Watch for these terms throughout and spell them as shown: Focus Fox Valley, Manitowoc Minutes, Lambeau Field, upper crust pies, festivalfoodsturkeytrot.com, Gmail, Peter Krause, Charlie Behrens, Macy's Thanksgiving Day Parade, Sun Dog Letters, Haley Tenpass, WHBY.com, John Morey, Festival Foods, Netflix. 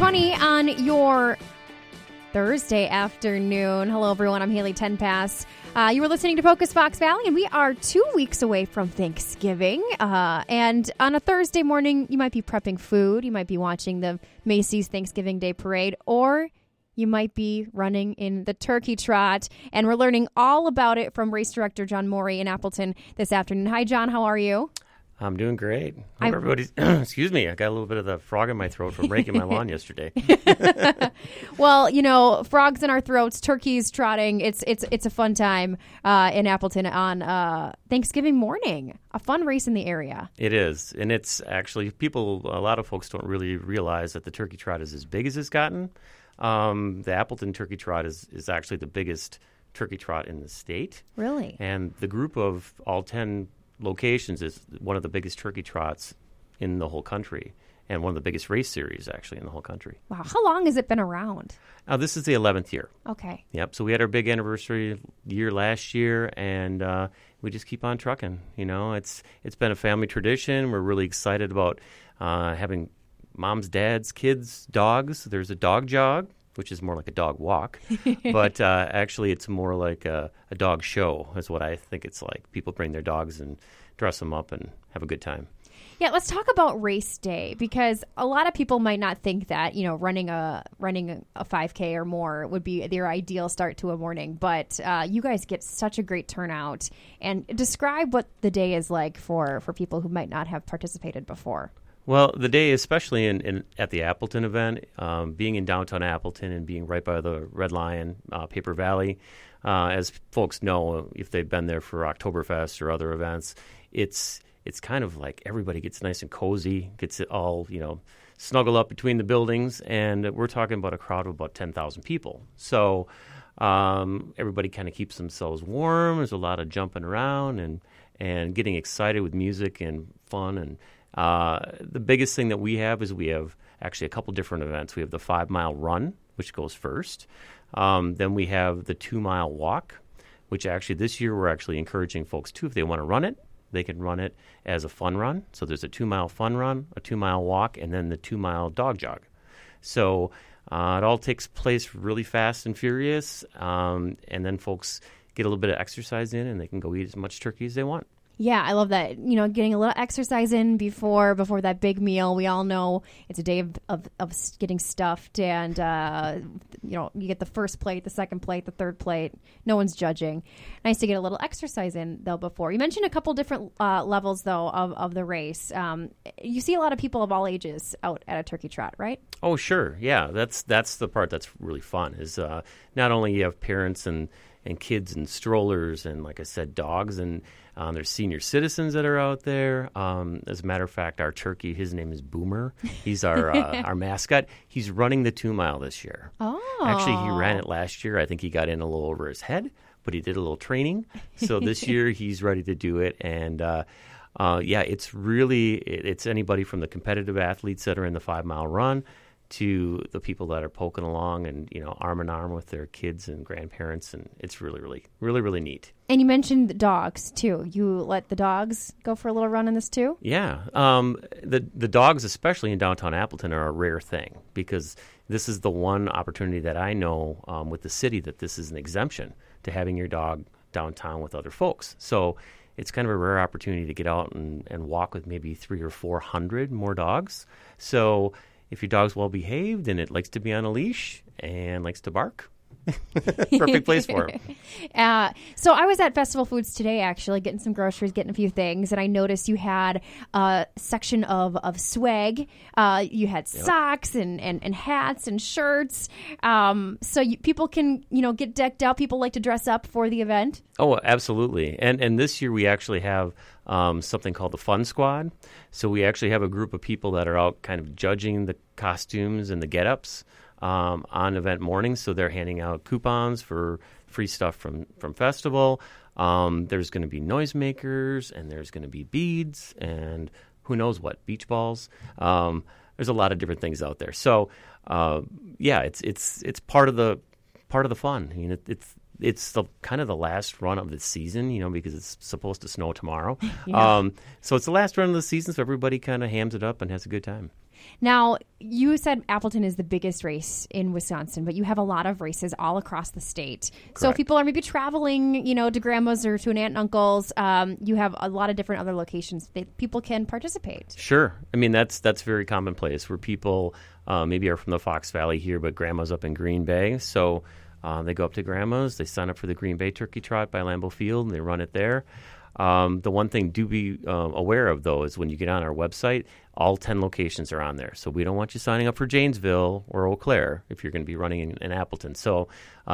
On your Thursday afternoon. Hello, everyone. I'm Haley Tenpass. You were listening to Focus Fox Valley, and we are 2 weeks away from Thanksgiving. And on a Thursday morning, you might be prepping food. You might be watching the Macy's Thanksgiving Day Parade, or you might be running in the turkey trot. And we're learning all about it from race director John Morey in Appleton this afternoon. Hi, John. How are you? I'm doing great. Everybody's excuse me, I got a little bit of the frog in my throat from raking my lawn yesterday. Well, you know, frogs in our throats, turkeys trotting. It's a fun time in Appleton on Thanksgiving morning. A fun race in the area. It is, and it's actually a lot of folks don't really realize that the turkey trot is as big as it's gotten. The Appleton turkey trot is actually the biggest turkey trot in the state. Really? And the group of all 10 locations is one of the biggest turkey trots in the whole country, and one of the biggest race series actually in the whole country. Wow. How long has it been around? Now, this is the 11th year. Okay. Yep. So we had our big anniversary year last year, and we just keep on trucking. You know, it's been a family tradition. We're really excited about having moms, dads, kids, dogs. There's a dog jog, which is more like a dog walk, but actually it's more like a dog show is what I think it's like. People bring their dogs and dress them up and have a good time. Yeah, let's talk about race day, because a lot of people might not think that, you know, running a 5K or more would be their ideal start to a morning, but you guys get such a great turnout. And describe what the day is like for people who might not have participated before. Well, the day, especially at the Appleton event, being in downtown Appleton and being right by the Red Lion Paper Valley, as folks know, if they've been there for Oktoberfest or other events, it's kind of like everybody gets nice and cozy, gets it all, you know, snuggle up between the buildings, and we're talking about a crowd of about 10,000 people. So everybody kind of keeps themselves warm. There's a lot of jumping around and getting excited with music and fun. And the biggest thing that we have is we have actually a couple different events. We have the 5-mile run, which goes first. Then we have the 2-mile walk, which actually this year we're actually encouraging folks too. If they want to run it, they can run it as a fun run. So there's a 2-mile fun run, a 2-mile walk, and then the 2-mile dog jog. So it all takes place really fast and furious. And then folks get a little bit of exercise in, and they can go eat as much turkey as they want. Yeah, I love that. You know, getting a little exercise in before that big meal. We all know it's a day of getting stuffed, and you know, you get the first plate, the second plate, the third plate. No one's judging. Nice to get a little exercise in though before. You mentioned a couple different levels though of the race. You see a lot of people of all ages out at a turkey trot, right? Oh, sure. Yeah, that's the part that's really fun is not only you have parents and kids and strollers and, like I said, dogs, and there's senior citizens that are out there. As a matter of fact, our turkey, his name is Boomer. He's our mascot. He's running the 2-mile this year. Oh. Actually, he ran it last year. I think he got in a little over his head, but he did a little training. So this year he's ready to do it. And, yeah, it's anybody from the competitive athletes that are in the 5-mile run to the people that are poking along and, you know, arm in arm with their kids and grandparents. And it's really, really, really, really neat. And you mentioned the dogs, too. You let the dogs go for a little run in this, too? Yeah. The dogs, especially in downtown Appleton, are a rare thing, because this is the one opportunity that I know with the city that this is an exemption to having your dog downtown with other folks. So it's kind of a rare opportunity to get out and walk with maybe 300 or 400 more dogs. So if your dog's well behaved and it likes to be on a leash and likes to bark, Perfect place for him. So I was at Festival Foods today, actually, getting some groceries, getting a few things, and I noticed you had a section of swag. You had socks and hats and shirts. So people can, get decked out. People like to dress up for the event. Oh, absolutely. And this year we actually have something called the Fun Squad. So we actually have a group of people that are out kind of judging the costumes and the get-ups on event morning. So they're handing out coupons for free stuff from festival. There's going to be noisemakers, and there's going to be beads, and who knows what, beach balls. There's a lot of different things out there. So it's part of the fun. It's the kind of the last run of the season, because it's supposed to snow tomorrow. Yeah. So it's the last run of the season, so everybody kind of hams it up and has a good time. Now, you said Appleton is the biggest race in Wisconsin, but you have a lot of races all across the state. Correct. So if people are maybe traveling, to grandma's or to an aunt and uncle's, you have a lot of different other locations that people can participate. Sure. I mean, that's very commonplace where people maybe are from the Fox Valley here, but grandma's up in Green Bay. So they go up to grandma's, they sign up for the Green Bay Turkey Trot by Lambeau Field, and they run it there. The one thing do be aware of, though, is when you get on our website, all 10 locations are on there. So we don't want you signing up for Janesville or Eau Claire if you're going to be running in Appleton. So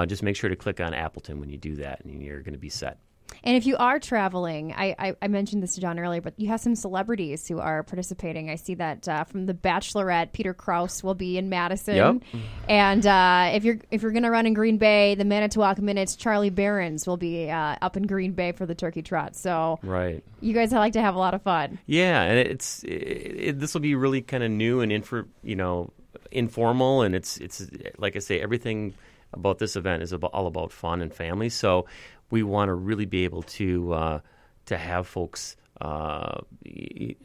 just make sure to click on Appleton when you do that, and you're going to be set. And if you are traveling, I mentioned this to John earlier, but you have some celebrities who are participating. I see that from The Bachelorette, Peter Krause will be in Madison. Yep. And if you're going to run in Green Bay, the Manitowoc Minutes, Charlie Behrens will be up in Green Bay for the Turkey Trot. So right. You guys like to have a lot of fun. Yeah, and this will be really kind of new and informal, and it's like I say, everything about this event is all about fun and family. So we want to really be able to have folks, really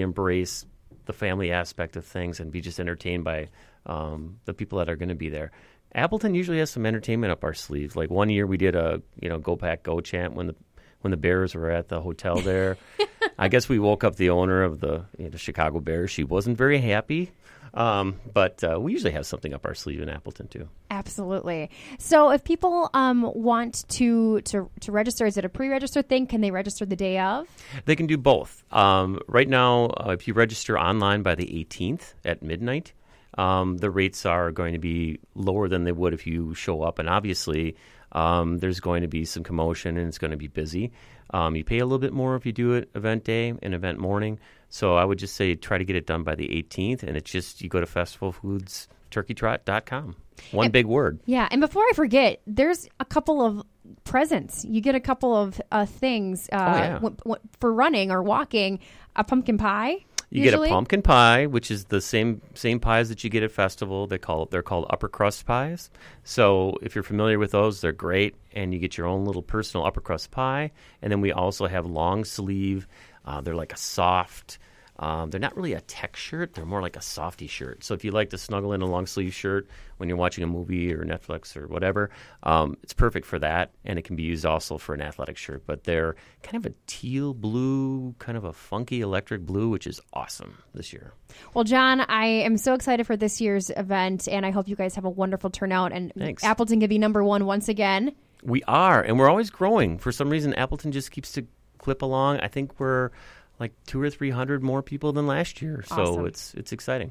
embrace the family aspect of things and be just entertained by the people that are going to be there. Appleton usually has some entertainment up our sleeves. Like one year we did a Go Pack Go chant when the Bears were at the hotel there. I guess we woke up the owner of the Chicago Bears. She wasn't very happy. But we usually have something up our sleeve in Appleton, too. Absolutely. So if people want to register, is it a pre-registered thing? Can they register the day of? They can do both. Right now, if you register online by the 18th at midnight, the rates are going to be lower than they would if you show up. And obviously, there's going to be some commotion, and it's going to be busy. You pay a little bit more if you do it event day and event morning. So I would just say try to get it done by the 18th, and it's just you go to festivalfoodsturkeytrot.com. One big word. Yeah, and before I forget, there's a couple of presents. You get a couple of things for running or walking. A pumpkin pie. You usually get a pumpkin pie, which is the same pies that you get at festival. They're called upper crust pies. So if you're familiar with those, they're great, and you get your own little personal upper crust pie. And then we also have long sleeve. They're like a soft. They're not really a tech shirt. They're more like a softy shirt. So if you like to snuggle in a long sleeve shirt when you're watching a movie or Netflix or whatever, it's perfect for that. And it can be used also for an athletic shirt. But they're kind of a teal blue, kind of a funky electric blue, which is awesome this year. Well, John, I am so excited for this year's event, and I hope you guys have a wonderful turnout. And thanks. Appleton can be number one once again. We are, and we're always growing. For some reason, Appleton just keeps to clip along. I think we're like 200 or 300 more people than last year. Awesome. So it's exciting.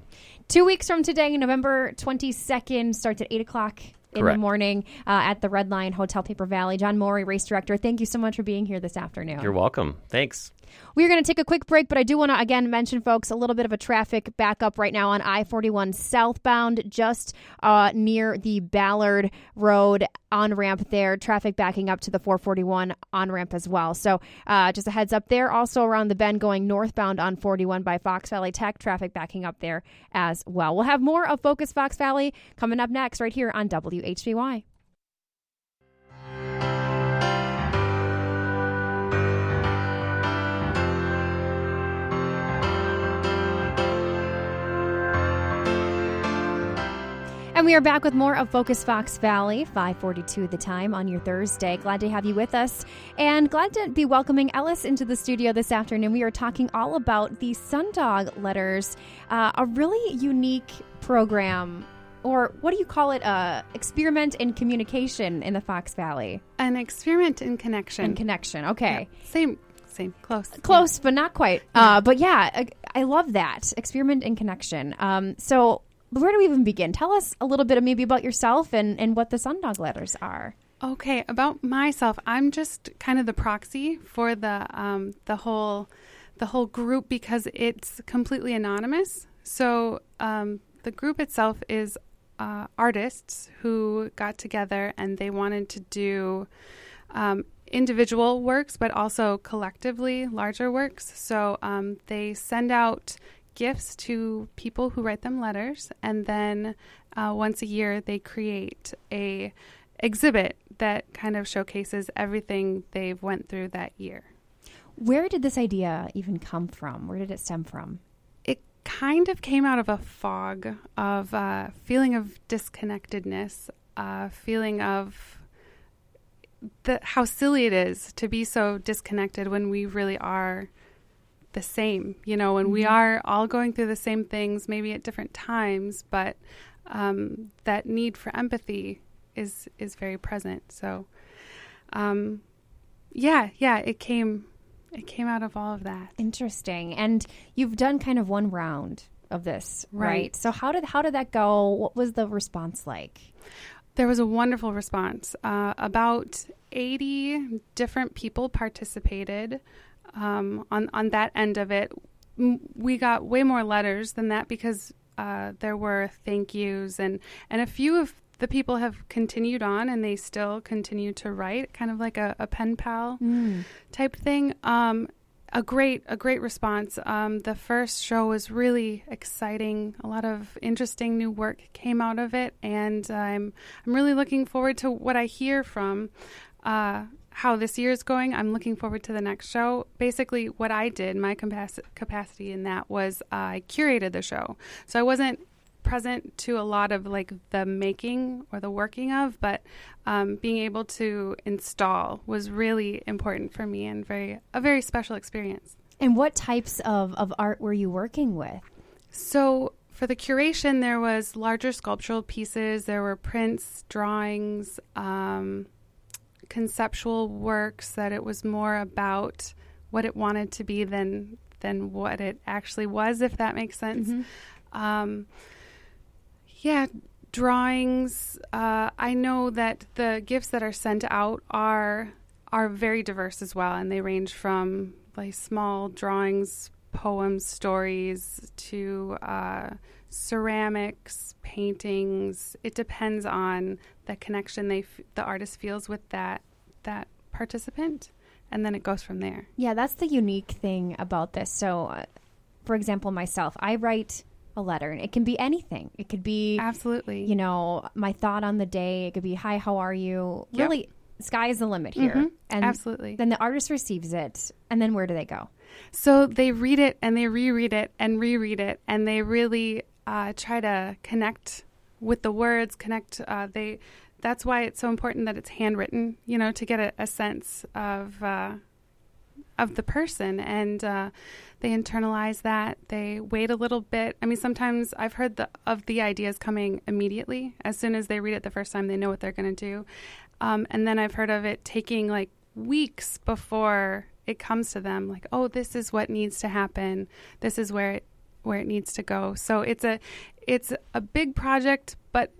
2 weeks from today, November 22nd, starts at 8 o'clock in the morning at the Red Lion Hotel Paper Valley. John Morey, race director, thank you so much for being here this afternoon. You're welcome. Thanks. We're going to take a quick break, but I do want to, again, mention, folks, a little bit of a traffic backup right now on I-41 southbound, just near the Ballard Road on-ramp there. Traffic backing up to the 441 on-ramp as well. So just a heads up there. Also around the bend going northbound on 41 by Fox Valley Tech. Traffic backing up there as well. We'll have more of Focus Fox Valley coming up next right here on WHBY. And we are back with more of Focus Fox Valley, 5:42 the time on your Thursday. Glad to have you with us, and glad to be welcoming Ellis into the studio this afternoon. We are talking all about the Sun Dog Letters, a really unique program or what do you call it, experiment in communication in the Fox Valley? An experiment in connection. In connection, okay. Yeah. Same, close. Close, yeah. But not quite. But yeah, I love that, experiment in connection. So where do we even begin? Tell us a little bit maybe about yourself and what the Sun Dog Letters are. Okay, about myself, I'm just kind of the proxy for the whole group because it's completely anonymous. So the group itself is artists who got together and they wanted to do individual works, but also collectively larger works. So they send out gifts to people who write them letters, and then once a year they create a exhibit that kind of showcases everything they've went through that year. Where did this idea even come from? Where did it stem from? It kind of came out of a fog of feeling of disconnectedness, feeling of how silly it is to be so disconnected when we really are the same, you know, when we are all going through the same things, maybe at different times, but that need for empathy is very present. So, it came out of all of that. Interesting. And you've done kind of one round of this, right? So how did that go? What was the response like? There was a wonderful response. About 80 different people participated on that end of it. We got way more letters than that because there were thank yous and a few of the people have continued on and they still continue to write, kind of like a pen pal type thing. A great response. The first show was really exciting. A lot of interesting new work came out of it, and I'm really looking forward to what I hear from how this year is going. I'm looking forward to the next show. Basically, what I did, my capacity in that was I curated the show, so I wasn't present to a lot of like the making or the working of, but being able to install was really important for me and a very special experience. And what types of art were you working with? So for the curation, there was larger sculptural pieces, there were prints, drawings, conceptual works that it was more about what it wanted to be than what it actually was, if that makes sense. Mm-hmm. Yeah, drawings. I know that the gifts that are sent out are very diverse as well, and they range from like small drawings, poems, stories to ceramics, paintings. It depends on the connection the artist feels with that participant, and then it goes from there. Yeah, that's the unique thing about this. So, for example, myself, I write a letter, and it can be anything. It could be absolutely, you know, my thought on the day. It could be, "Hi, how are you?" Yep. Really, sky is the limit here. Mm-hmm. And absolutely. Then the artist receives it, and then where do they go? So they read it, and they reread it, and they really try to connect with the words. That's why it's so important that it's handwritten. You know, to get a sense of the person, and they internalize that. They wait a little bit. I mean, sometimes I've heard of the ideas coming immediately. As soon as they read it the first time, they know what they're going to do. And then I've heard of it taking like weeks before it comes to them. Like, oh, this is what needs to happen. This is where it needs to go. So it's a big project, but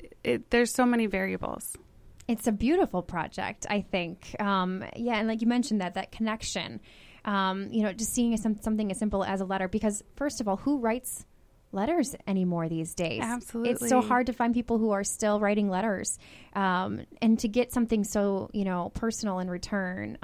there's so many variables. It's a beautiful project, I think. And like you mentioned, that connection, you know, just seeing something as simple as a letter, because first of all, who writes letters anymore these days? Absolutely. It's so hard to find people who are still writing letters, and to get something so, you know, personal in return.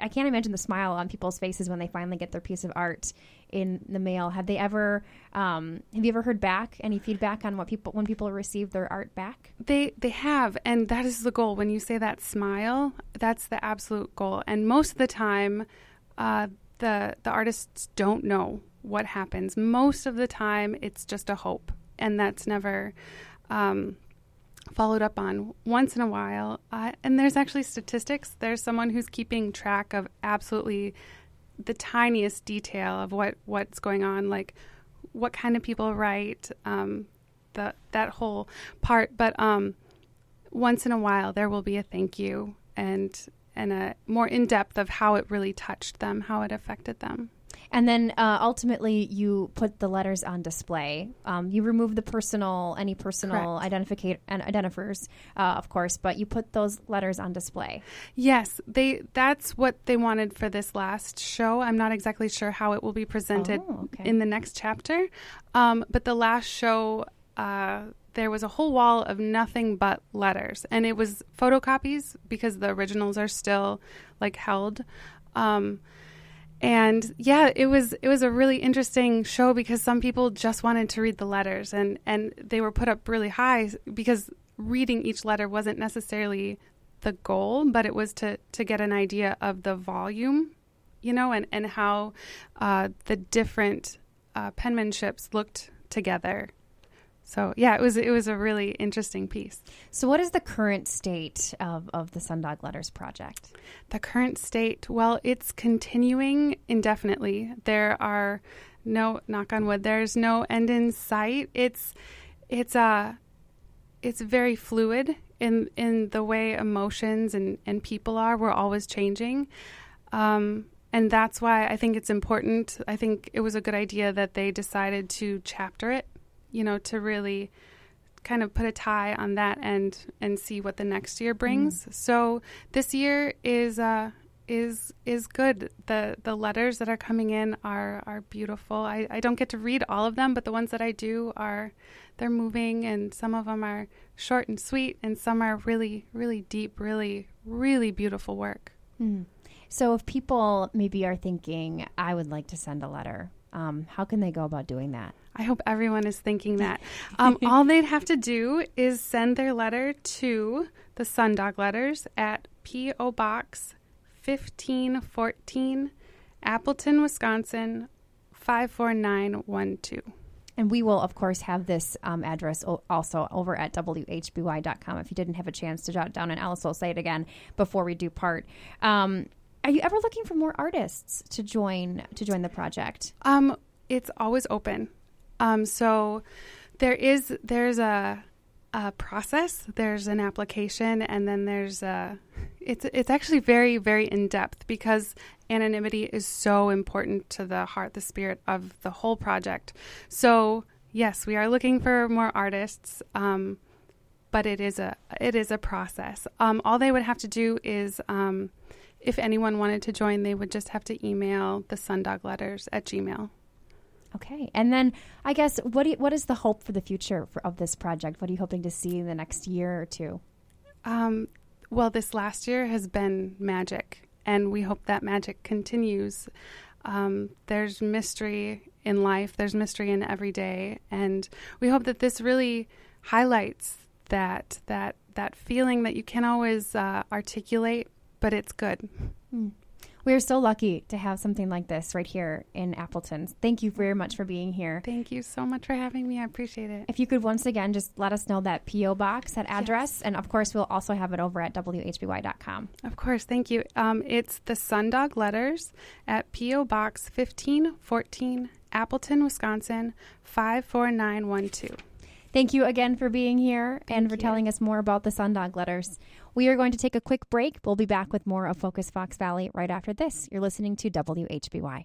I can't imagine the smile on people's faces when they finally get their piece of art in the mail. Have you ever heard back any feedback on when people receive their art back? They have, and that is the goal. When you say that smile, that's the absolute goal. And most of the time, the artists don't know what happens. Most of the time, it's just a hope, and that's never followed up on once in a while. And there's actually statistics. There's someone who's keeping track of absolutely the tiniest detail of what's going on, like what kind of people write, that whole part. But once in a while, there will be a thank you and a more in-depth of how it really touched them, how it affected them. And then ultimately, you put the letters on display. You remove the personal identifiers, of course, but you put those letters on display. Yes, that's what they wanted for this last show. I'm not exactly sure how it will be presented in the next chapter. But the last show, there was a whole wall of nothing but letters. And it was photocopies because the originals are still held. And yeah, it was a really interesting show because some people just wanted to read the letters and they were put up really high because reading each letter wasn't necessarily the goal, but it was to get an idea of the volume, and how the different penmanships looked together. So yeah, it was a really interesting piece. So what is the current state of the Sun Dog Letters project? The current state, well, it's continuing indefinitely. There are no, knock on wood, there's no end in sight. It's very fluid in the way emotions and people are. We're always changing. And that's why I think it's important. I think it was a good idea that they decided to chapter it, to really kind of put a tie on that end and see what the next year brings. So this year is good. The letters that are coming in are beautiful. I don't get to read all of them, but the ones that I do they're moving, and some of them are short and sweet, and some are really, really deep, really, really beautiful work. Mm. So if people maybe are thinking, I would like to send a letter, how can they go about doing that? I hope everyone is thinking that. All they'd have to do is send their letter to the Sun Dog Letters at P.O. Box 1514, Appleton, Wisconsin, 54912. And we will, of course, have this address also over at WHBY.com if you didn't have a chance to jot down, and Alice will say it again before we do part. Are you ever looking for more artists to join the project? It's always open. So there's a process, there's an application, and then it's actually very, very in depth because anonymity is so important to the heart, the spirit of the whole project. So yes, we are looking for more artists, but it is a process. All they would have to do is, if anyone wanted to join, they would just have to email the sundogletters at Gmail. Okay. And then I guess, what is the hope for the future of this project? What are you hoping to see in the next year or two? Well, this last year has been magic, and we hope that magic continues. There's mystery in life. There's mystery in every day. And we hope that this really highlights that feeling that you can't always articulate, but it's good. Mm. We are so lucky to have something like this right here in Appleton. Thank you very much for being here. Thank you so much for having me. I appreciate it. If you could once again just let us know that P.O. box, that address, yes. And of course we'll also have it over at WHBY.com. Of course, thank you. It's the Sun Dog Letters at P.O. Box 1514, Appleton, Wisconsin, 54912. Thank you again for being here and for telling us more about the Sun Dog Letters. We are going to take a quick break. We'll be back with more of Focus Fox Valley right after this. You're listening to WHBY.